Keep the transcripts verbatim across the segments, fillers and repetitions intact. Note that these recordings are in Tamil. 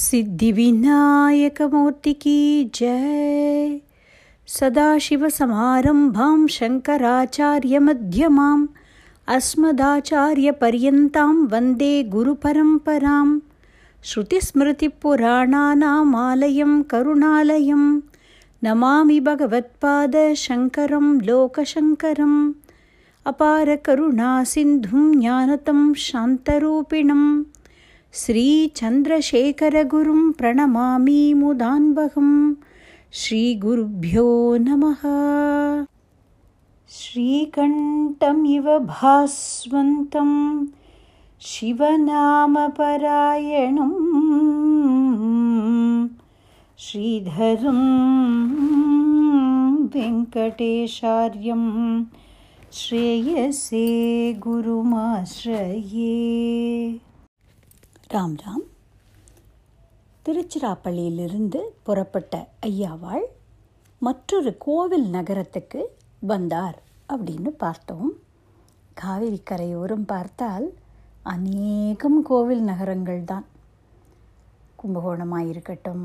சித்தி விநாயகமூர்த்திக்கு ஜெய். சதாசிவசமாரம்பாம் சங்கராச்சாரிய மத்தியமாம் அஸ்மதாச்சாரிய பர்யந்தாம் வந்தே குரு பரம்பராம். ஸ்ருதிஸ்மிருதி புராணானாம் ஆலயம் கருணாலயம். நமாமி பகவத்பாத சங்கரம் லோகசங்கரம். அபார கருணா சிந்தும் ஞானதம் சாந்தரூபிணம் ஸ்ரீ சந்திரசேகரகுரும் பிரணமாமி முதான்பகம். ஸ்ரீகுருப்யோ நமஹ. ஸ்ரீகண்டம் இவ பாஸ்வந்தம் சிவநாமபராயணம் ஸ்ரீதரம் வெங்கடேசார்யம் ஸ்ரேயசே குருமாஸ்ரயே. ராம் ராம். திருச்சிராப்பள்ளியிலிருந்து புறப்பட்ட ஐயாவாள் மற்றொரு கோவில் நகரத்துக்கு வந்தார் அப்படின்னு பார்த்தோம். காவிரி கரையோரம் பார்த்தால் அநேகம் கோவில் நகரங்கள் தான். கும்பகோணமாக இருக்கட்டும்,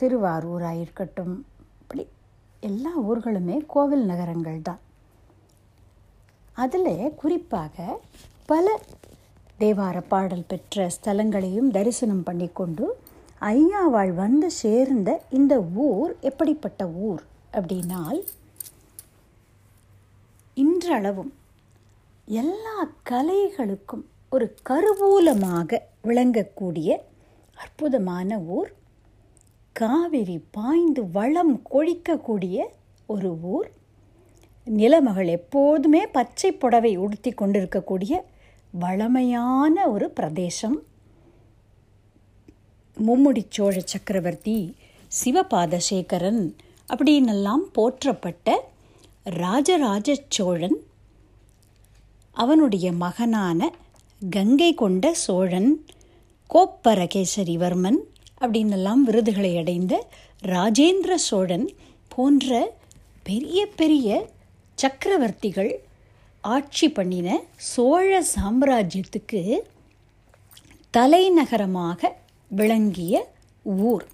திருவாரூராக இருக்கட்டும், இப்படி எல்லா ஊர்களுமே கோவில் நகரங்கள் தான். அதில் குறிப்பாக பல தேவார பாடல் பெற்ற ஸ்தலங்களையும் தரிசனம் பண்ணி கொண்டு ஐயாவாள் வந்து சேர்ந்த இந்த ஊர் எப்படிப்பட்ட ஊர் அப்படின்னால், இன்றளவும் எல்லா கலைகளுக்கும் ஒரு கருவூலமாக விளங்கக்கூடிய அற்புதமான ஊர், காவிரி பாய்ந்து வளம் கொழிக்கக்கூடிய ஒரு ஊர், நிலமகள் எப்போதுமே பச்சை புடவை உடுத்தி கொண்டிருக்கக்கூடிய வளமையான ஒரு பிரதேசம். மும்முடி சோழ சக்கரவர்த்தி சிவபாதசேகரன் அப்படின்னெல்லாம் போற்றப்பட்ட ராஜராஜ சோழன், அவனுடைய மகனான கங்கை கொண்ட சோழன், கோப்பரகேசரிவர்மன் அப்படின்னெல்லாம் விருதுகளை அடைந்த ராஜேந்திர சோழன் போன்ற பெரிய பெரிய சக்கரவர்த்திகள் ஆட்சி பண்ணின சோழ சாம்ராஜ்யத்துக்கு தலைநகரமாக விளங்கிய ஊர்.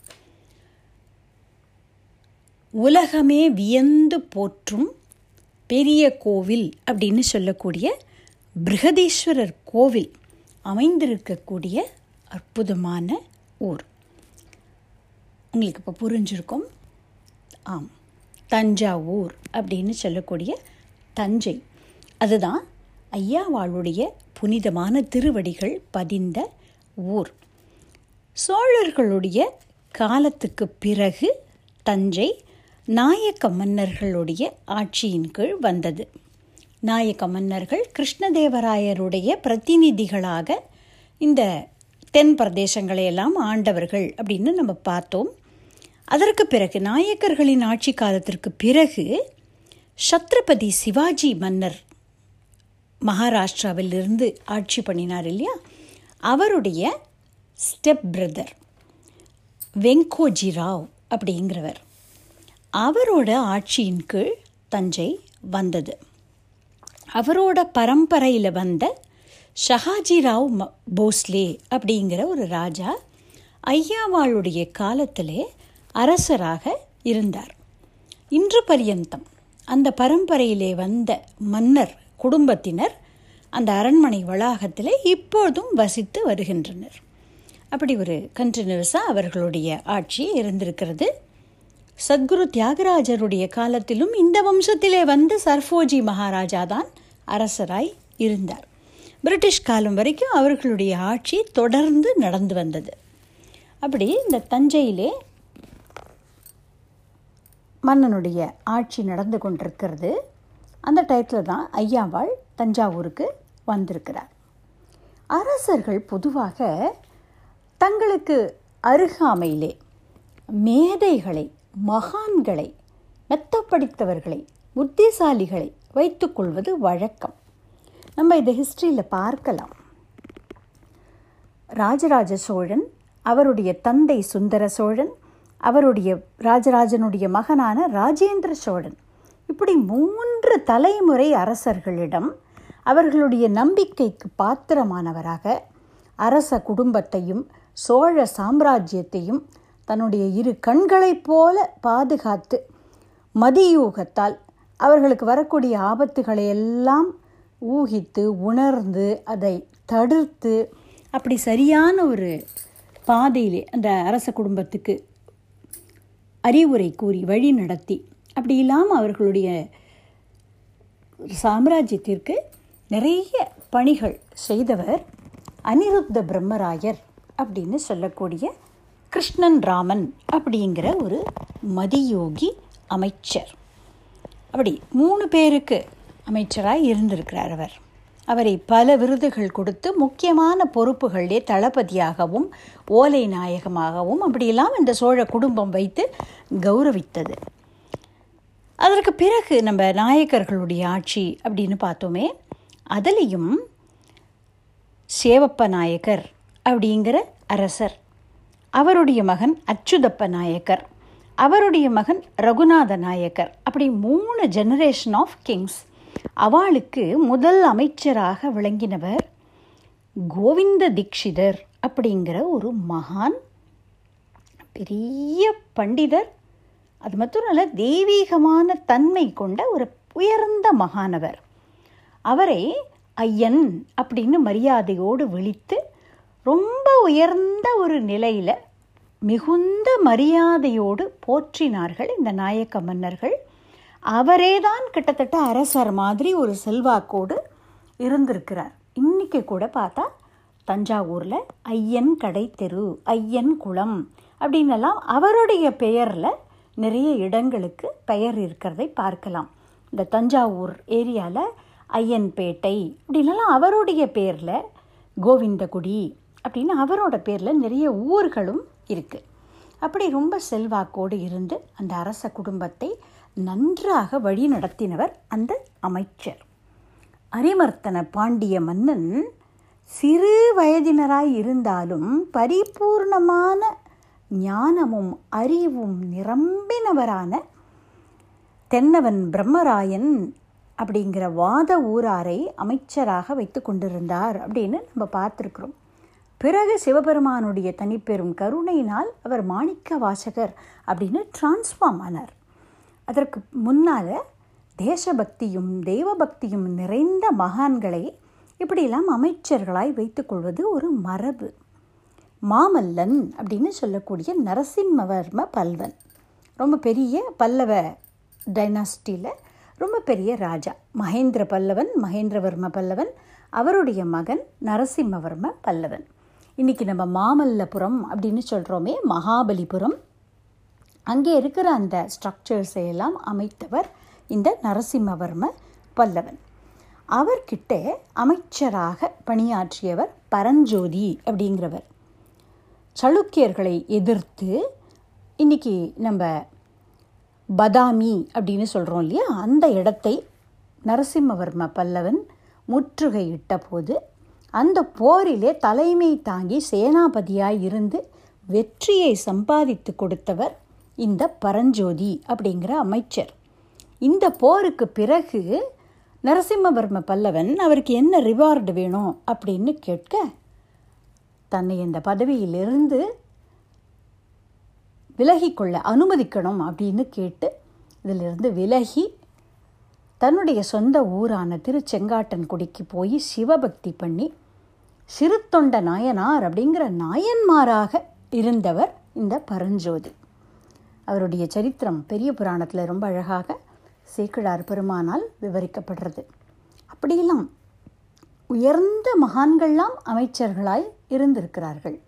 உலகமே வியந்து போற்றும் பெரிய கோவில் அப்படின்னு சொல்லக்கூடிய பிருகதீஸ்வரர் கோவில் அமைந்திருக்கக்கூடிய அற்புதமான ஊர். உங்களுக்கு இப்போ புரிஞ்சிருக்கும். ஆம், தஞ்சாவூர் அப்படின்னு சொல்லக்கூடிய தஞ்சை, அதுதான் ஐயாவாளுடைய புனிதமான திருவடிகள் பதிந்த ஊர். சோழர்களுடைய காலத்துக்கு பிறகு தஞ்சை நாயக்க மன்னர்களுடைய ஆட்சியின் கீழ் வந்தது. நாயக்க மன்னர்கள் கிருஷ்ணதேவராயருடைய பிரதிநிதிகளாக இந்த தென் பிரதேசங்களையெல்லாம் ஆண்டவர்கள் அப்படின்னு நம்ம பார்த்தோம். அதற்கு பிறகு நாயக்கர்களின் ஆட்சி காலத்திற்கு பிறகு சத்ரபதி சிவாஜி மன்னர் மகாராஷ்டிராவிலிருந்து ஆட்சி பண்ணினார் இல்லையா, அவருடைய ஸ்டெப் பிரதர் வெங்கோஜி ராவ் அப்படிங்கிறவர், அவரோட ஆட்சியின் கீழ் தஞ்சை வந்தது. அவரோட பரம்பரையில் வந்த ஷஹாஜிராவ் போஸ்லே அப்படிங்கிற ஒரு ராஜா ஐயாவாளுடைய காலத்திலே அரசராக இருந்தார். இன்று பர்யந்தம் அந்த பரம்பரையிலே வந்த மன்னர் குடும்பத்தினர் அந்த அரண்மனை வளாகத்திலே இப்போதும் வசித்து வருகின்றனர். அப்படி ஒரு கண்டினியூஸாக அவர்களுடைய ஆட்சி இருந்திருக்கிறது. சத்குரு தியாகராஜருடைய காலத்திலும் இந்த வம்சத்திலே வந்து சர்ஃபோஜி மகாராஜா தான் அரசராய் இருந்தார். பிரிட்டிஷ் காலம் வரைக்கும் அவர்களுடைய ஆட்சி தொடர்ந்து நடந்து வந்தது. அப்படி இந்த தஞ்சையிலே மன்னனுடைய ஆட்சி நடந்து கொண்டிருக்கிறது. அந்த டயத்தில் தான் ஐயாவாள் தஞ்சாவூருக்கு வந்திருக்கிறார். அரசர்கள் பொதுவாக தங்களுக்கு அருகாமையிலே மேதைகளை, மகான்களை, மெத்தப்படித்தவர்களை, புத்திசாலிகளை வைத்துக்கொள்வது வழக்கம். நம்ம இதை ஹிஸ்டரியில் பார்க்கலாம். ராஜராஜ சோழன், அவருடைய தந்தை சுந்தர சோழன், அவருடைய ராஜராஜனுடைய மகனான ராஜேந்திர சோழன், இப்படி மூன்று தலைமுறை அரசர்களிடம் அவர்களுடைய நம்பிக்கைக்கு பாத்திரமானவராக, அரச குடும்பத்தையும் சோழ சாம்ராஜ்யத்தையும் தன்னுடைய இரு கண்களைப் போல பாதுகாத்து மதியூகத்தால் அவர்களுக்கு வரக்கூடிய ஆபத்துகளை எல்லாம் ஊகித்து உணர்ந்து அதை தடுத்து அப்படி சரியான ஒரு பாதையிலே அந்த அரச குடும்பத்துக்கு அறிவுரை கூறி வழி நடத்தி அப்படி இல்லாமல் அவர்களுடைய சாம்ராஜ்யத்திற்கு நிறைய பணிகள் செய்தவர் அனிருத்த பிரம்மராயர் அப்படின்னு சொல்லக்கூடிய கிருஷ்ணன் ராமன் அப்படிங்கிற ஒரு மதியோகி அமைச்சர். அப்படி மூணு பேருக்கு அமைச்சராக இருந்திருக்கிறார் அவர். அவரை பல விருதுகள் கொடுத்து முக்கியமான பொறுப்புகளிலே தளபதியாகவும் ஓலை நாயகமாகவும் அப்படியெல்லாம் இந்த சோழ குடும்பம் வைத்து கௌரவித்தது. அதற்கு பிறகு நம்ம நாயக்கர்களுடைய ஆட்சி அப்படின்னு பார்த்தோமே, அதிலையும் சேவப்ப நாயக்கர் அப்படிங்கிற அரசர், அவருடைய மகன் அச்சுதப்ப நாயக்கர், அவருடைய மகன் ரகுநாத நாயக்கர், அப்படி மூணு ஜெனரேஷன் ஆஃப் கிங்ஸ். அவளுக்கு முதல் அமைச்சராக விளங்கினவர் கோவிந்த தீட்சிதர் அப்படிங்கிற ஒரு மகான், பெரிய பண்டிதர், அது மட்டும் நல்ல தெய்வீகமான தன்மை கொண்ட ஒரு உயர்ந்த மகானவர். அவரை ஐயன் அப்படின்னு மரியாதையோடு விழித்து ரொம்ப உயர்ந்த ஒரு நிலையில் மிகுந்த மரியாதையோடு போற்றினார்கள் இந்த நாயக்க மன்னர்கள். அவரேதான் கிட்டத்தட்ட அரசர் மாதிரி ஒரு செல்வாக்கோடு இருந்திருக்கிறார். இன்றைக்கி கூட பார்த்தா தஞ்சாவூரில் ஐயன் கடை தெரு, ஐயன் குளம் அப்படின்னெல்லாம் அவருடைய பெயரில் நிறைய இடங்களுக்கு பெயர் இருக்கிறதை பார்க்கலாம். இந்த தஞ்சாவூர் ஏரியாவில் ஐயன்பேட்டை அப்படின்னாலும் அவருடைய பேரில் கோவிந்தகுடி அப்படின்னு அவரோட பேரில் நிறைய ஊர்களும் இருக்குது. அப்படி ரொம்ப செல்வாக்கோடு இருந்து அந்த அரச குடும்பத்தை நன்றாக வழி நடத்தினவர் அந்த அமைச்சர். அரிமர்த்தன பாண்டிய மன்னன் சிறு வயதினராய் இருந்தாலும் பரிபூர்ணமான ஞானமும் அறிவும் நிரம்பினவரான தென்னவன் பிரம்மராயன் அப்படிங்கிற வாத ஊராரை அமைச்சராக வைத்து கொண்டிருந்தார் அப்படின்னு நம்ம பார்த்துருக்குறோம். பிறகு சிவபெருமானுடைய தனிப்பெரும் கருணையினால் அவர் மாணிக்க வாசகர் அப்படின்னு டிரான்ஸ்ஃபார்ம் ஆனார். அதற்கு முன்னால் தேசபக்தியும் தெய்வபக்தியும் நிறைந்த மகான்களை இப்படியெல்லாம் அமைச்சர்களாய் வைத்துக்கொள்வது ஒரு மரபு. மாமல்லன் அப்படின்னு சொல்லக்கூடிய நரசிம்மவர்ம பல்வன் ரொம்ப பெரிய பல்லவ டைனாஸ்டியில் ரொம்ப பெரிய ராஜா. மகேந்திர பல்லவன், மகேந்திரவர்ம பல்லவன், அவருடைய மகன் நரசிம்மவர்ம பல்லவன். இன்றைக்கி நம்ம மாமல்லபுரம் அப்படின்னு சொல்கிறோமே, மகாபலிபுரம், அங்கே இருக்கிற அந்த ஸ்ட்ரக்சர்ஸை எல்லாம் அமைத்தவர் இந்த நரசிம்மவர்ம பல்லவன். அவர்கிட்ட அமைச்சராக பணியாற்றியவர் பரஞ்சோதி அப்படிங்கிறவர். சளுக்கியர்களை எதிர்த்து இன்றைக்கி நம்ம பதாமி அப்படின்னு சொல்கிறோம் இல்லையா, அந்த இடத்தை நரசிம்மவர்ம பல்லவன் முற்றுகையிட்ட போது அந்த போரிலே தலைமை தாங்கி சேனாபதியாய் இருந்து வெற்றியை சம்பாதித்து கொடுத்தவர் இந்த பரஞ்சோதி அப்படிங்கிற அமைச்சர். இந்த போருக்கு பிறகு நரசிம்மவர்ம பல்லவன் அவருக்கு என்ன ரிவார்டு வேணும் அப்படின்னு கேட்க, தன்னை இந்த பதவியிலிருந்து விலகிக்கொள்ள அனுமதிக்கணும் அப்படின்னு கேட்டு இதிலிருந்து விலகி தன்னுடைய சொந்த ஊரான திருச்செங்காட்டன்குடிக்கு போய் சிவபக்தி பண்ணி சிறுத்தொண்ட நாயனார் அப்படிங்கிற நாயன்மாராக இருந்தவர் இந்த பரஞ்சோதி. அவருடைய சரித்திரம் பெரிய புராணத்தில் ரொம்ப அழகாக சேக்கிழார் பெருமானால் விவரிக்கப்படுறது. அப்படியெல்லாம் உயர்ந்த மகான்கள்லாம் அமைச்சர்களாய் இருந்திருக்கிறார்கள்.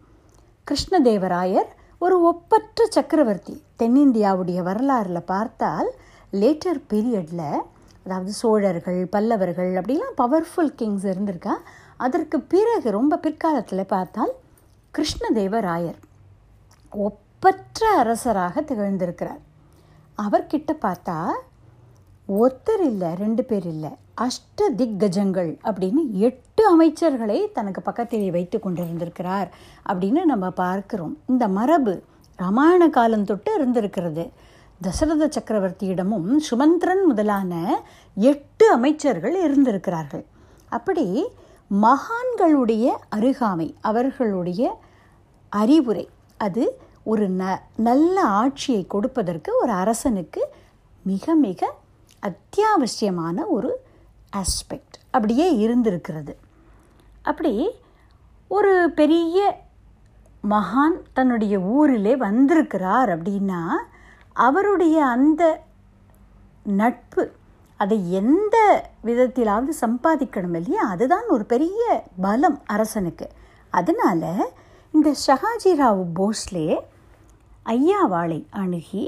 கிருஷ்ணதேவராயர் ஒரு ஒப்பற்ற சக்கரவர்த்தி. தென்னிந்தியாவுடைய வரலாறில் பார்த்தால் லேட்டர் பீரியடில், அதாவது சோழர்கள், பல்லவர்கள் அப்படிலாம் பவர்ஃபுல் கிங்ஸ் இருந்திருக்கா. அதற்கு பிறகு ரொம்ப பிற்காலத்தில் பார்த்தால் கிருஷ்ணதேவராயர் ஒப்பற்ற அரசராக திகழ்ந்திருக்கிறார். அவர்கிட்ட பார்த்தா ஒருத்தர் இல்லை, ரெண்டு பேர் இல்லை, அஷ்ட திக்கஜங்கள் அப்படின்னு எட்டு அமைச்சர்களை தனக்கு பக்கத்திலே வைத்து கொண்டிருந்திருக்கிறார் அப்படின்னு நம்ம பார்க்கிறோம். இந்த மரபு ராமாயண காலம் தொட்டு இருந்திருக்கிறது. தசரத சக்கரவர்த்தியிடமும் சுமந்திரன் முதலான எட்டு அமைச்சர்கள் இருந்திருக்கிறார்கள். அப்படி மகான்களுடைய அருகாமை, அவர்களுடைய அறிவுரை, அது ஒரு ந நல்ல ஆட்சியை கொடுப்பதற்கு ஒரு அரசனுக்கு மிக மிக அத்தியாவசியமான ஒரு ஆஸ்பெக்ட் அப்படியே இருந்திருக்கிறது. அப்படி ஒரு பெரிய மகான் தன்னுடைய ஊரிலே வந்திருக்கிறார் அப்படின்னா அவருடைய அந்த நட்பு அதை எந்த விதத்திலாவது சம்பாதிக்கணும் இல்லையா, அதுதான் ஒரு பெரிய பலம் அரசனுக்கு. அதனால் இந்த ஷஹாஜிராவ் போஸ்லே ஐயாவாளை அணுகி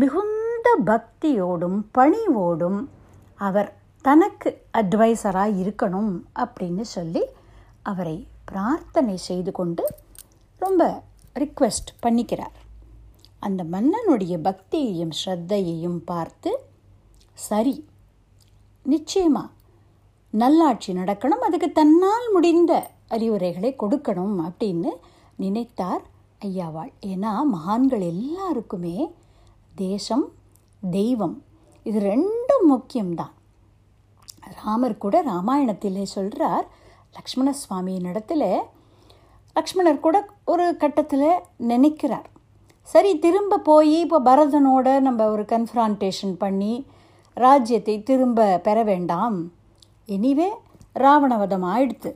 மிகுந்த பக்தியோடும் பணிவோடும் அவர் தனக்கு அட்வைசராக இருக்கணும் அப்படின்னு சொல்லி அவரை பிரார்த்தனை செய்து கொண்டு ரொம்ப ரிக்வெஸ்ட் பண்ணிக்கிறார். அந்த மன்னனுடைய பக்தியையும் ஸ்ரத்தையையும் பார்த்து, சரி, நிச்சயமாக நல்லாட்சி நடக்கணும், அதுக்கு தன்னால் முடிந்த அறிவுரைகளை கொடுக்கணும் அப்படின்னு நினைத்தார் ஐயாவாள். ஏன்னா மகான்கள் எல்லாருக்குமே தேசம், தெய்வம், இது ரெண்டும் முக்கியம்தான். ராமர் கூட ராமாயணத்திலே சொல்கிறார், லக்ஷ்மண சுவாமியின் இடத்துல லக்ஷ்மணர் கூட ஒரு கட்டத்தில் நினைக்கிறார், சரி திரும்ப போய் இப்போ பரதனோட நம்ம ஒரு கன்ஃப்ரான்டேஷன் பண்ணி ராஜ்யத்தை திரும்ப பெற வேண்டாம், எனிவே ராவணவதம் ஆயிடுத்து,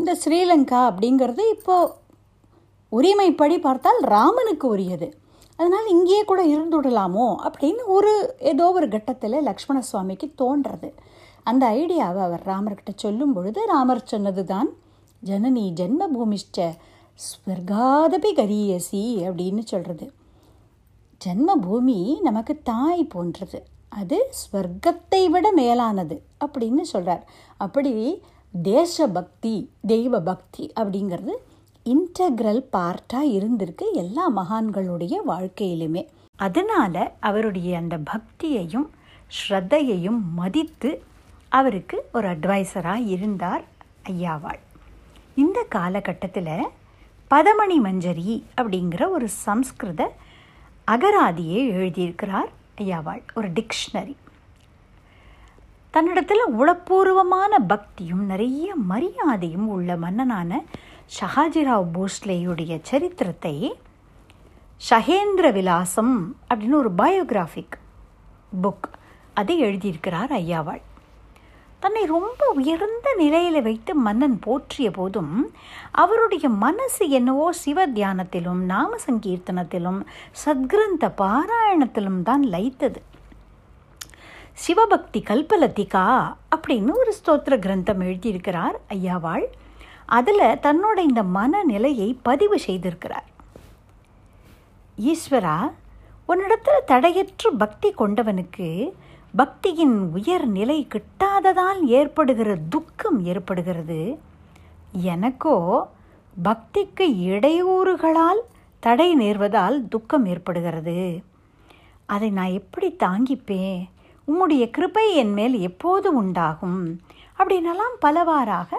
இந்த ஸ்ரீலங்கா அப்படிங்கிறது இப்போது உரிமைப்படி பார்த்தால் ராமனுக்கு உரியது, அதனால் இங்கேயே கூட இருந்துடலாமோ அப்படின்னு ஒரு ஏதோ ஒரு கட்டத்தில் லக்ஷ்மண சுவாமிக்கு தோன்றுறது. அந்த ஐடியாவை அவர் ராமர்கிட்ட சொல்லும் பொழுது ராமர் சொன்னது தான், ஜனனி ஜென்மபூமிஷ்ட ஸ்வர்காதபி கரியசி அப்படின்னு சொல்கிறது. ஜென்மபூமி நமக்கு தாய் போன்றது, அது ஸ்வர்க்கத்தை விட மேலானது அப்படின்னு சொல்கிறார். அப்படி தேசபக்தி, தெய்வ பக்தி அப்படிங்கிறது இன்டெக்ரல் பார்ட்டாக இருந்திருக்கு எல்லா மகான்களுடைய வாழ்க்கையிலுமே. அதனால் அவருடைய அந்த பக்தியையும் ஸ்ரத்தையையும் மதித்து அவருக்கு ஒரு அட்வைசராக இருந்தார் ஐயாவாள். இந்த காலகட்டத்தில் பதமணி மஞ்சரி அப்படிங்கிற ஒரு சம்ஸ்கிருத அகராதியை எழுதியிருக்கிறார் ஐயாவாள், ஒரு டிக்ஷனரி. தன்னிடத்தில் உளப்பூர்வமான பக்தியும் நிறைய மரியாதையும் உள்ள மன்னனான ஷஹாஜிராவ் போஸ்லேயுடைய சரித்திரத்தை ஷகேந்திர விலாசம் அப்படின்னு ஒரு பயோகிராஃபிக் புக் அதை எழுதியிருக்கிறார் ஐயாவாள். தன்னை ரொம்ப உயர்ந்த நிலையில் வைத்து மன்னன் போற்றிய போதும் அவருடைய மனசு என்னவோ சிவ தியானத்திலும் நாம சங்கீர்த்தனத்திலும் சத்கிரந்த பாராயணத்திலும் தான் லயித்தது. சிவபக்தி கல்பலத்திகா அப்படின்னு ஒரு ஸ்தோத்திர கிரந்தம் எழுதியிருக்கிறார் ஐயாவாள். அதில் தன்னோட இந்த மனநிலையை பதிவு செய்திருக்கிறார். ஈஸ்வரா, உன்னிடத்தில் தடையற்று பக்தி கொண்டவனுக்கு பக்தியின் உயர் நிலை கிட்டாததால் ஏற்படுகிற துக்கம் ஏற்படுகிறது. எனக்கோ பக்திக்கு இடையூறுகளால் தடை நேர்வதால் துக்கம் ஏற்படுகிறது. அதை நான் எப்படி தாங்கிப்பேன்? உம்முடைய கிருபை என் மேல் எப்போது உண்டாகும் அப்படின்னெல்லாம் பலவாறாக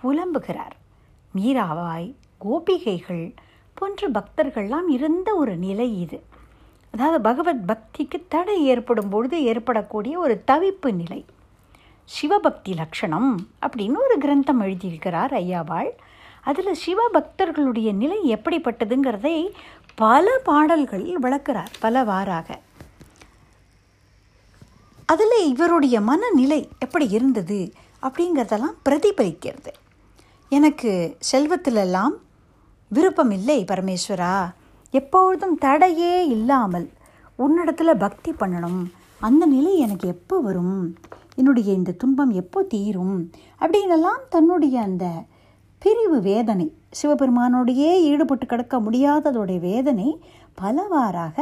புலம்புகிறார். மீராவாய், கோபிகைகள் போன்ற பக்தர்கள்லாம் இருந்த ஒரு நிலை இது. அதாவது பகவத் பக்திக்கு தடை ஏற்படும் பொழுது ஏற்படக்கூடிய ஒரு தவிப்பு நிலை, சிவபக்தி லட்சணம் அப்படின்னு ஒரு கிரந்தம் எழுதியிருக்கிறார் ஐயாவாள். அதில் சிவபக்தர்களுடைய நிலை எப்படிப்பட்டதுங்கிறதை பல பாடல்களில் விளக்குறார் பலவாறாக. அதில் இவருடைய மனநிலை எப்படி இருந்தது அப்படிங்கிறதெல்லாம் பிரதிபலிக்கிறது. எனக்கு செல்வத்திலெல்லாம் விருப்பமில்லை பரமேஸ்வரா, எப்பொழுதும் தடையே இல்லாமல் உன்னிடத்தில் பக்தி பண்ணணும், அந்த நிலை எனக்கு எப்போ வரும், என்னுடைய இந்த துன்பம் எப்போ தீரும் அப்படின்னெல்லாம் தன்னுடைய அந்த பிரிவு வேதனை, சிவபெருமானோடையே ஈடுபட்டு கிடக்க முடியாததோடைய வேதனை பலவாறாக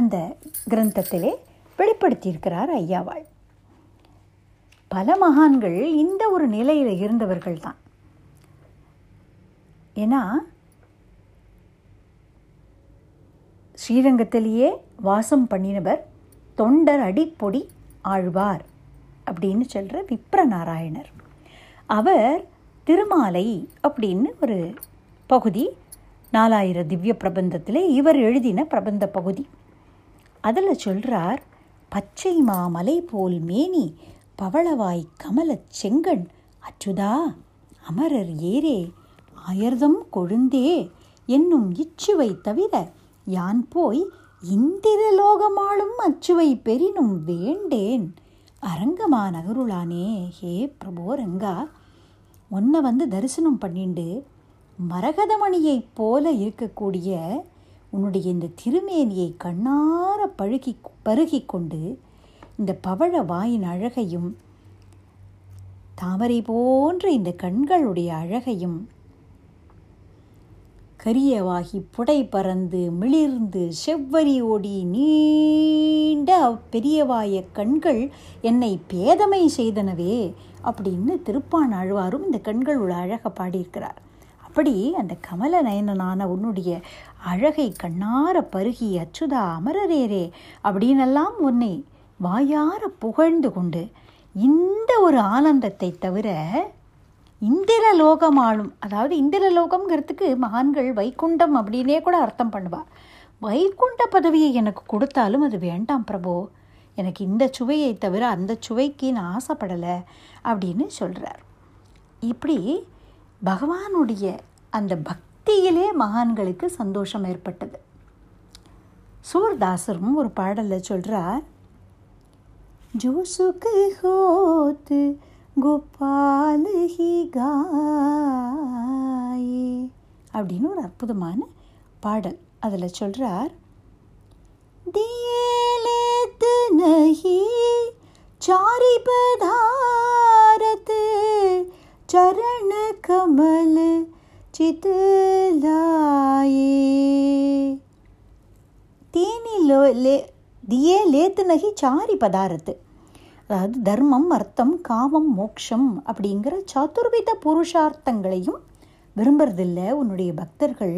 அந்த கிரந்தத்திலே வெளிப்படுத்தியிருக்கிறார் ஐயாவாள். பல மகான்கள் இந்த ஒரு நிலையில் இருந்தவர்கள் தான். ஏன்னா ஸ்ரீரங்கத்திலேயே வாசம் பண்ணினவர் தொண்டர் அடிப்பொடி ஆழ்வார் அப்படின்னு சொல்கிற விப்ரநாராயணர், அவர் திருமாலை அப்படின்னு ஒரு பகுதி நாலாயிர திவ்ய பிரபந்தத்தில் இவர் எழுதின பிரபந்த பகுதி, அதில் சொல்கிறார், பச்சை மாமலை போல் மேனி பவளவாய் கமல செங்கண் அச்சுதா அமரர் ஏரே அயர்தம் கொழுந்தே என்னும் இச்சுவை தவிர யான் போய் இந்திரலோகமாளும் அச்சுவை பெரினும் வேண்டேன். அரங்கமா நகருளானே ஹே பிரபோ ரங்கா, உன்னை வந்து தரிசனம் பண்ணிண்டு மரகதமணியைப் போல இருக்கக்கூடிய உன்னுடைய இந்த திருமேனியை கண்ணார பழுகி பருகி கொண்டு இந்த பவழ வாயின் அழகையும் தாமரை போன்ற இந்த கண்களுடைய அழகையும் கரியவாகி புடை பறந்து மிளிர்ந்து செவ்வரி ஓடி நீண்ட பெரியவாய கண்கள் என்னை பேதமை செய்தனவே அப்படின்னு திருப்பான் ஆழ்வாரும் இந்த கண்கள் உள்ள அழகை பாடியிருக்கிறார். அப்படி அந்த கமல நயனனான உன்னுடைய அழகை கண்ணார பருகி அச்சுதா அமரரேரே அப்படின்னெல்லாம் உன்னை வாயார புகழ்ந்து கொண்டு இந்த ஒரு ஆனந்தத்தை தவிர இந்திரலோகமாளும், அதாவது இந்திரலோகம்ங்கிறதுக்கு மகான்கள் வைகுண்டம் அப்படின்னே கூட அர்த்தம் பண்ணுவார். வைகுண்ட பதவியை எனக்கு கொடுத்தாலும் அது வேண்டாம் பிரபோ, எனக்கு இந்த சுவையை தவிர அந்த சுவைக்கு நான் ஆசைப்படலை அப்படின்னு சொல்கிறார். இப்படி பகவானுடைய அந்த பக்தியிலே மகான்களுக்கு சந்தோஷம் ஏற்பட்டது. சூர்தாசரும் ஒரு பாடலில் சொல்கிறார், ஜோசுக்கு ஹோத்து கோபால் ஹி காயே அப்படின்னு ஒரு அற்புதமான பாடல். அதில் சொல்கிறார், தேலேத் நஹி சாரி பதாரத் சரண கமல் சித்லாயே தேனிலோ லே தியே லேத்து நகி சாரி பதாரத்து, அதாவது தர்மம் அர்த்தம் காமம் மோக்ஷம் அப்படிங்கிற சதுர்வித புருஷார்த்தங்களையும் விரும்புறதில்ல உன்னுடைய பக்தர்கள்.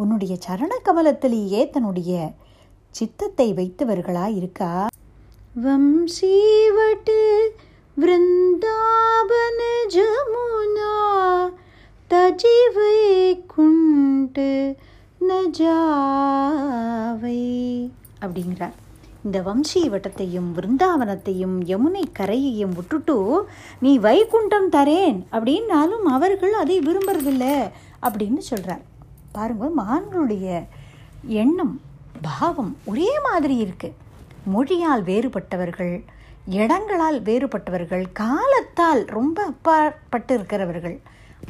உன்னுடைய சரண கமலத்திலேயே தன்னுடைய சித்தத்தை வைத்தவர்களா இருக்கா. வம்சீவட்டு விருந்தாவன ஜமுனா தஜிவை குண்டு நஜாவை அப்படிங்கிறார். இந்த வம்சி வட்டத்தையும் விருந்தாவனத்தையும் யமுனை கரையையும் விட்டுட்டு நீ வைகுண்டம் தரேன் அப்படின்னாலும் அவர்கள் அதை விரும்புறதில்லை அப்படின்னு சொல்கிறார். பாருங்கள், மகான்களுடைய எண்ணம் பாவம் ஒரே மாதிரி இருக்குது. மொழியால் வேறுபட்டவர்கள், இடங்களால் வேறுபட்டவர்கள், காலத்தால் ரொம்ப அப்பாற்பட்டு இருக்கிறவர்கள்,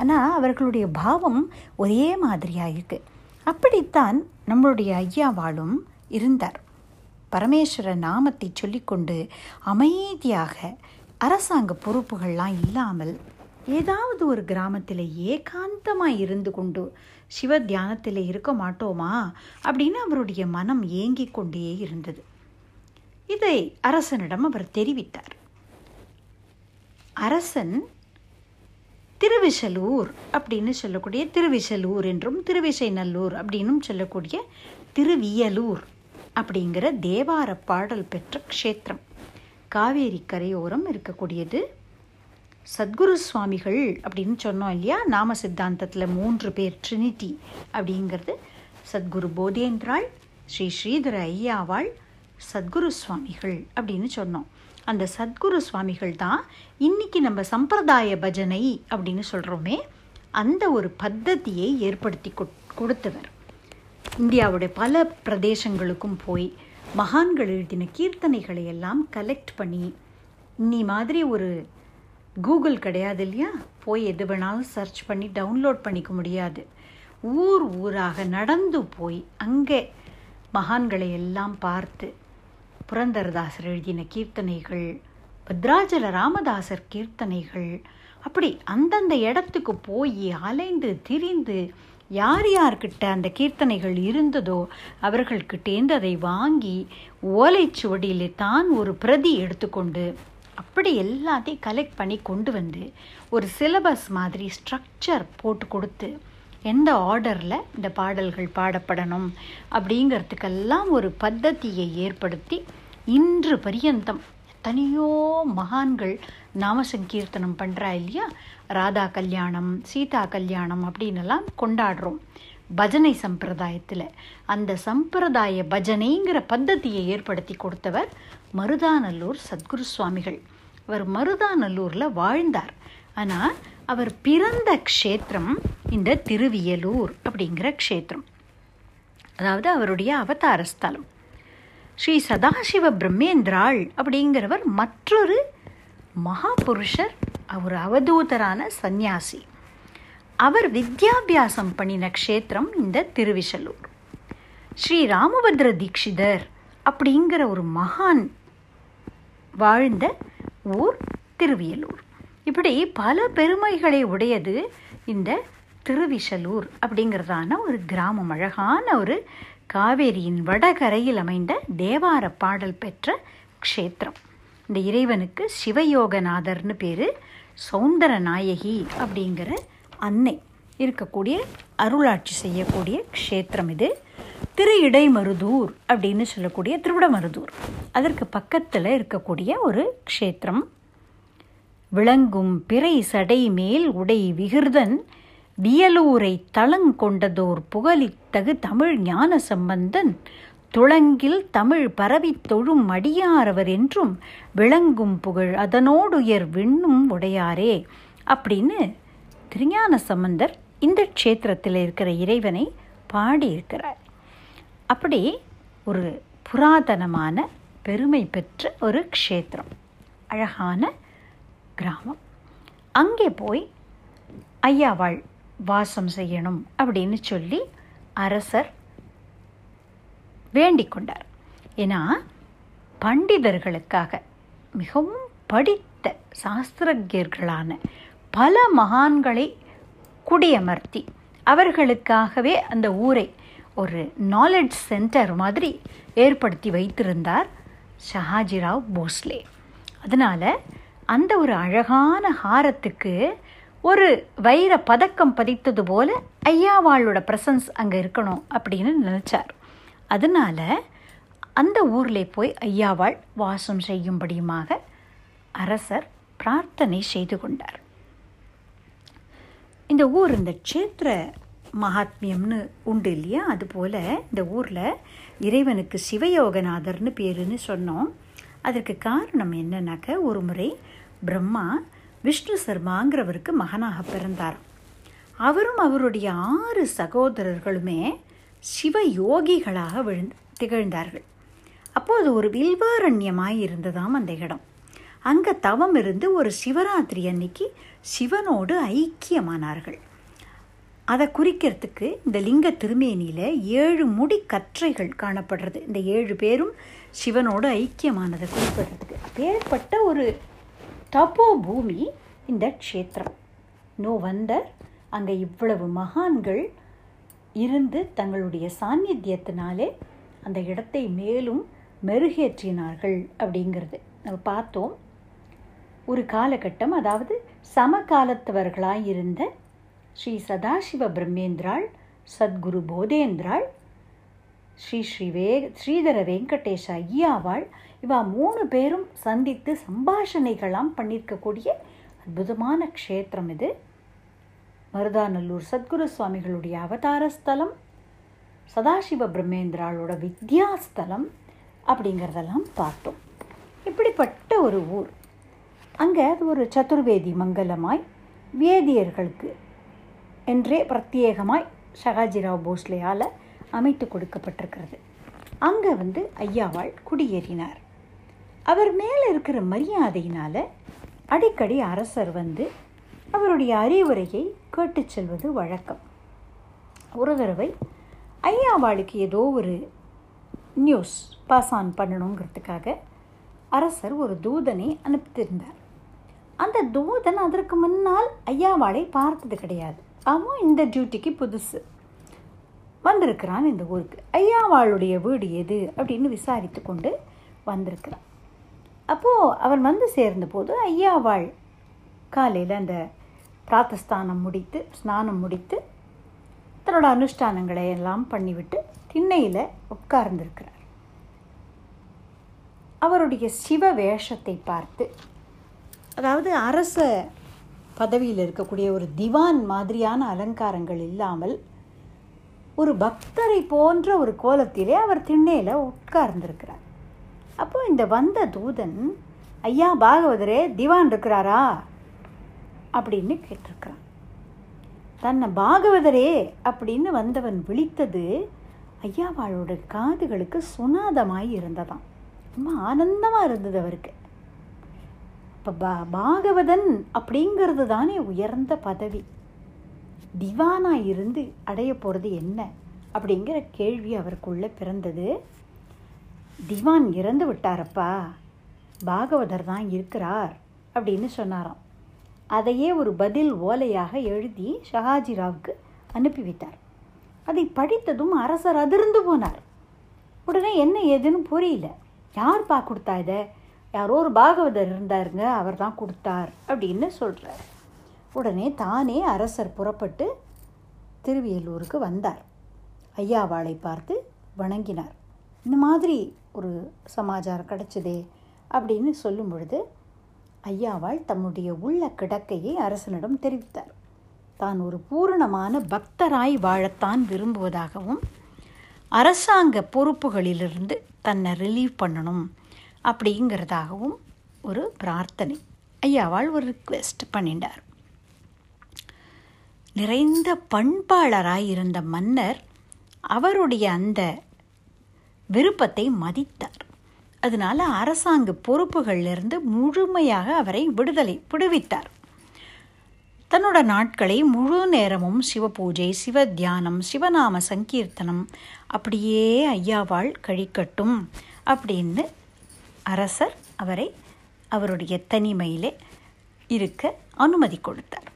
ஆனால் அவர்களுடைய பாவம் ஒரே மாதிரியாக இருக்குது. அப்படித்தான் நம்மளுடைய ஐயாவாளும் இருந்தார். பரமேஸ்வர நாமத்தை சொல்லிக்கொண்டு அமைதியாக அரசாங்க பொறுப்புகள்லாம் இல்லாமல் ஏதாவது ஒரு கிராமத்தில் ஏகாந்தமாக இருந்து கொண்டு சிவ தியானத்தில் இருக்க மாட்டோமா அப்படின்னு அவருடைய மனம் ஏங்கி கொண்டே இருந்தது. இதை அரசனிடம் அவர் தெரிவித்தார். அரசன் திருவிசலூர் அப்படின்னு சொல்லக்கூடிய திருவிசலூர் என்றும் திருவிசைநல்லூர் அப்படின்னும் சொல்லக்கூடிய திருவியலூர் அப்படிங்கிற தேவார பாடல் பெற்ற க்ஷேத்திரம், காவேரி கரையோரம் இருக்கக்கூடியது. சத்குரு சுவாமிகள் அப்படின்னு சொன்னோம் இல்லையா, நாம சித்தாந்தத்தில் மூன்று பேர் ட்ரினிட்டி அப்படிங்கிறது சத்குரு போதேந்திராள், ஸ்ரீ ஸ்ரீதர ஐயாவாள், சத்குரு சுவாமிகள் அப்படின்னு சொன்னோம். அந்த சத்குரு சுவாமிகள் தான் இன்னைக்கு நம்ம சம்பிரதாய பஜனை அப்படின்னு சொல்கிறோமே, அந்த ஒரு பத்ததியை ஏற்படுத்தி கொடுத்தவர். இந்தியாவுடைய பல பிரதேசங்களுக்கும் போய் மகான்கள் எழுதின கீர்த்தனைகளை எல்லாம் கலெக்ட் பண்ணி, இன்னி மாதிரி ஒரு கூகுள் கிடையாது இல்லையா, போய் எது வேணாலும் சர்ச் பண்ணி டவுன்லோட் பண்ணிக்க முடியாது. ஊர் ஊராக நடந்து போய் அங்கே மகான்களை எல்லாம் பார்த்து, புரந்தரதாசர் எழுதின கீர்த்தனைகள், பத்ராஜல ராமதாசர் கீர்த்தனைகள், அப்படி அந்தந்த இடத்துக்கு போய் அலைந்து திரிந்து யார் யார்கிட்ட அந்த கீர்த்தனைகள் இருந்ததோ அவர்கள்கிட்டேந்து அதை வாங்கி ஓலைச்சுவடியிலே தான் ஒரு பிரதி எடுத்துக்கொண்டு அப்படி எல்லாத்தையும் கலெக்ட் பண்ணி கொண்டு வந்து ஒரு சிலபஸ் மாதிரி ஸ்ட்ரக்சர் போட்டு கொடுத்து, எந்த ஆர்டரில் இந்த பாடல்கள் பாடப்படணும் அப்படிங்கிறதுக்கெல்லாம் ஒரு பத்ததியை ஏற்படுத்தி இன்று பரியந்தம் எத்தனையோ மகான்கள் நாம சங்கீர்த்தனம் பண்ணுறா இல்லையா, ராதா கல்யாணம், சீதா கல்யாணம் அப்படின்னெல்லாம் கொண்டாடுறோம் பஜனை சம்பிரதாயத்தில். அந்த சம்பிரதாய பஜனைங்கிற பத்ததியை ஏற்படுத்தி கொடுத்தவர் மருதாநல்லூர் சத்குரு சுவாமிகள். அவர் மருதாநல்லூரில் வாழ்ந்தார். ஆனால் அவர் பிறந்த க்ஷேத்திரம் இந்த திருவியலூர் அப்படிங்கிற க்ஷேத்திரம், அதாவது அவருடைய அவதாரஸ்தலம். ஸ்ரீ சதாசிவ பிரம்மேந்திராள் அப்படிங்கிறவர் மற்றொரு மகாபுருஷர், அவர் அவதூதரான சந்நியாசி. அவர் வித்யாபியாசம் பண்ணின க்ஷேத்திரம் இந்த திருவிசலூர். ஸ்ரீ ராமபத்ர தீட்சிதர் அப்படிங்கிற ஒரு மகான் வாழ்ந்த ஊர் திருவியலூர். இப்படி பல பெருமைகளை உடையது இந்த திருவிசலூர் அப்படிங்கிறதான ஒரு கிராமம். அழகான ஒரு காவேரியின் வடகரையில் அமைந்த தேவார பாடல் பெற்ற க்ஷேத்திரம். இந்த இறைவனுக்கு சிவயோகநாதர்னு பேர். சௌந்தர நாயகி அப்படிங்கிற அன்னை இருக்கக்கூடிய அருளாட்சி செய்யக்கூடிய க்ஷேத்திரம் இது. திரு இடைமருதூர் அப்படின்னு சொல்லக்கூடிய திருவிடமருதூர் அதற்கு பக்கத்தில் இருக்கக்கூடிய ஒரு க்ஷேத்திரம். விளங்கும் பிறை சடை மேல் உடை விகிர்தன் வியலூரை தளங்கொண்டதோர் புகழித்தகு தமிழ் ஞான சம்பந்தன் துளங்கில் தமிழ் பரவி தொழும் அடியாரவர் என்றும் விளங்கும் புகழ் அதனோடுயர் விண்ணும் உடையாரே அப்படின்னு திருஞான சம்பந்தர் இந்த க்ஷேத்திரத்தில் இருக்கிற இறைவனை பாடியிருக்கிறார். அப்படி ஒரு புராதனமான பெருமை பெற்ற ஒரு க்ஷேத்திரம், அழகான கிராமம். அங்கே போய் ஐயாவாள் வாசம் செய்யணும் அப்படின்னு சொல்லி அரசர் வேண்டிக் கொண்டார். ஏன்னா பண்டிதர்களுக்காக மிகவும் படித்த சாஸ்திரஜர்களான பல மகான்களை குடியமர்த்தி அவர்களுக்காகவே அந்த ஊரை ஒரு நாலெட்ஜ் சென்டர் மாதிரி ஏற்படுத்தி வைத்திருந்தார் ஷஹாஜிராவ் போஸ்லே. அதனால் அந்த ஒரு அழகான ஹாரத்துக்கு ஒரு வைர பதக்கம் பதித்தது போல் ஐயாவாளோட ப்ரெசன்ஸ் அங்கே இருக்கணும் அப்படின்னு நினச்சார். அதனால் அந்த ஊரில் போய் ஐயாவாள் வாசம் செய்யும்படியுமாக அரசர் பிரார்த்தனை செய்து கொண்டார். இந்த ஊர் இந்த க்ஷேத்திர மகாத்மியம்னு உண்டு இல்லையா, அதுபோல் இந்த ஊரில் இறைவனுக்கு சிவயோகநாதர்னு பேருன்னு சொன்னோம். அதற்கு காரணம் என்னன்னாக்க, ஒரு முறை பிரம்மா விஷ்ணு சர்மாங்கிறவருக்கு மகனாக பிறந்தார். அவரும் அவருடைய ஆறு சகோதரர்களுமே சிவயோகிகளாக விழுந் திகழ்ந்தார்கள். அப்போது ஒரு வில்வாரண்யமாய் இருந்ததாம் அந்த இடம். அங்கே தவம் இருந்து ஒரு சிவராத்திரி அன்னைக்கு சிவனோடு ஐக்கியமானார்கள். அதை குறிக்கிறதுக்கு இந்த லிங்க திருமேனியில் ஏழு முடி கற்றைகள் காணப்படுறது. இந்த ஏழு பேரும் சிவனோடு ஐக்கியமானதை குறிப்பிடுறதுக்கு அப்பேற்பட்ட ஒரு தபோ பூமி இந்த க்ஷேத்திரம். நோ வந்தர் அங்கே இவ்வளவு மகான்கள் இருந்து தங்களுடைய சாநித்தியத்தினாலே அந்த இடத்தை மேலும் மெருகேற்றினார்கள் அப்படிங்கிறது நம்ம பார்த்தோம். ஒரு காலகட்டம், அதாவது சமகாலத்தவர்களாய் இருந்த ஸ்ரீ சதாசிவ பிரம்மேந்திராள், சத்குரு போதேந்திராள், ஸ்ரீ ஸ்ரீ வே ஸ்ரீதர வெங்கடேஷ ஐயாவாள் இவா மூணு பேரும் சந்தித்து சம்பாஷணைகளாம் பண்ணியிருக்கக்கூடிய அற்புதமான க்ஷேத்திரம் இது. மருதாநல்லூர் சத்குரு சுவாமிகளுடைய அவதாரஸ்தலம், சதாசிவ பிரம்மேந்திராளோட வித்யாஸ்தலம் அப்படிங்கிறதெல்லாம் பார்த்தோம். இப்படிப்பட்ட ஒரு ஊர். அங்கே அது ஒரு சதுர்வேதி மங்கலமாய் வேதியர்களுக்கு என்றே பிரத்யேகமாய் ஷஹாஜிராவ் போஸ்லேயால் அமைத்து கொடுக்கப்பட்டிருக்கிறது. அங்கே வந்து ஐயாவாள் குடியேறினார். அவர் மேலே இருக்கிற மரியாதையினால் அடிக்கடி அரசர் வந்து அவருடைய அறிவுரையை கேட்டு செல்வது வழக்கம். ஒரு தடவை ஐயாவாளுக்கு ஏதோ ஒரு நியூஸ் பாஸ் ஆன் பண்ணணுங்கிறதுக்காக அரசர் ஒரு தூதனை அனுப்பித்திருந்தார். அந்த தூதன் அதற்கு முன்னால் ஐயாவாளை பார்த்தது கிடையாது. அவன் இந்த டியூட்டிக்கு புதுசு வந்திருக்கிறான் இந்த ஊருக்கு. ஐயாவாளுடைய வீடு எது அப்படின்னு விசாரித்து கொண்டு வந்திருக்கிறான். அப்போது அவன் வந்து சேர்ந்தபோது ஐயாவாள் காலையில் அந்த பிராத்தஸ்தானம் முடித்து ஸ்நானம் முடித்து தன்னோட அனுஷ்டானங்களை எல்லாம் பண்ணிவிட்டு திண்ணையில் உட்கார்ந்திருக்கிறார். அவருடைய சிவ வேஷத்தை பார்த்து, அதாவது அரச பதவியில் இருக்கக்கூடிய ஒரு திவான் மாதிரியான அலங்காரங்கள் இல்லாமல் ஒரு பக்தரை போன்ற ஒரு கோலத்திலே அவர் திண்ணையில் உட்கார்ந்திருக்கிறார். அப்போது இந்த வந்த தூதன், ஐயா பாகவதரே, திவான் இருக்கிறாரா அப்படின்னு கேட்டிருக்கிறான். தன்னை பாகவதரே அப்படின்னு வந்தவன் விழித்தது ஐயாவாளோட காதுகளுக்கு சுனாதமாய் இருந்ததாம். ரொம்ப ஆனந்தமாக இருந்தது அவருக்கு. இப்போ பா பாகவதன் அப்படிங்கிறது தானே உயர்ந்த பதவி. திவானாக இருந்து அடைய போகிறது என்ன அப்படிங்கிற கேள்வி அவருக்குள்ளே பிறந்தது. திவான் இறந்து விட்டாரப்பா, பாகவதர் தான் இருக்கிறார் அப்படின்னு சொன்னாராம். அதையே ஒரு பதில் ஓலையாக எழுதி ஷஹாஜிராவுக்கு அனுப்பி வைத்தார். அதை படித்ததும் அரசர் அதிர்ந்து போனார். உடனே என்ன ஏதுன்னு புரியல. யார்ப்பா கொடுத்தா இதை? யாரோ ஒரு பாகவதர் இருந்தாருங்க, அவர் தான் கொடுத்தார் அப்படின்னு சொல்கிறார். உடனே தானே அரசர் புறப்பட்டு திருவியலூருக்கு வந்தார். ஐயாவாளை பார்த்து வணங்கினார். இந்த மாதிரி ஒரு சமாச்சாரம் கிடச்சிதே அப்படின்னு சொல்லும் பொழுது ஐயாவாள் தம்முடைய உள்ள கிடக்கையை அரசனிடம் தெரிவித்தார். தான் ஒரு பூரணமான பக்தராய் வாழத்தான் விரும்புவதாகவும் அரசாங்க பொறுப்புகளிலிருந்து தன்னை ரிலீவ் பண்ணணும் அப்படிங்கிறதாகவும் ஒரு பிரார்த்தனை. ஐயாவாள் ஒரு ரிக்வெஸ்ட் பண்ணிட்டார். நிறைந்த பண்பாளராய் இருந்த மன்னர் அவருடைய அந்த விருப்பத்தை மதித்தார். அதனால் அரசாங்க பொறுப்புகளிலிருந்து முழுமையாக அவரை விடுதலை விடுவித்தார். தன்னோட நாட்களை முழு நேரமும் சிவபூஜை, சிவ தியானம், சிவநாம சங்கீர்த்தனம் அப்படியே ஐயாவாள் கழிக்கட்டும் அப்படின்னு அரசர் அவரை அவருடைய தனிமையிலே இருக்க அனுமதி கொடுத்தார்.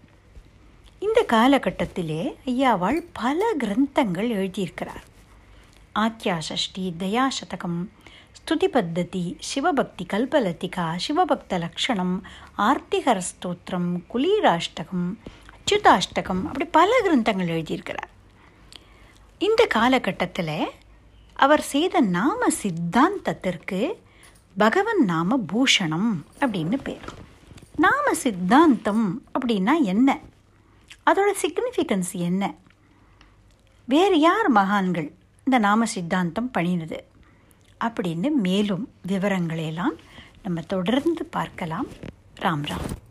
இந்த காலகட்டத்திலே ஐயாவாள் பல கிரந்தங்கள் எழுதியிருக்கிறார். ஆக்யா சஷ்டி, தயாசதகம், ஸ்துதி பத்ததி, சிவபக்தி கல்பலதிகா, சிவபக்த லக்ஷணம், ஆர்த்திகர ஸ்தோத்திரம், குலீராஷ்டகம், அச்சுதாஷ்டகம் அப்படி பல கிரந்தங்கள் எழுதியிருக்கிறார். இந்த காலகட்டத்தில் அவர் செய்த நாம சித்தாந்தத்திற்கு பகவன் நாம பூஷணம் அப்படின்னு பேர். நாம சித்தாந்தம் அப்படின்னா என்ன? அதோட சிக்னிஃபிகன்ஸ் என்ன? வேறு யார் மகான்கள் இந்த நாம சித்தாந்தம் பண்ணினது அப்படின்னு மேலும் விவரங்களையெல்லாம் நம்ம தொடர்ந்து பார்க்கலாம். ராம் ராம்.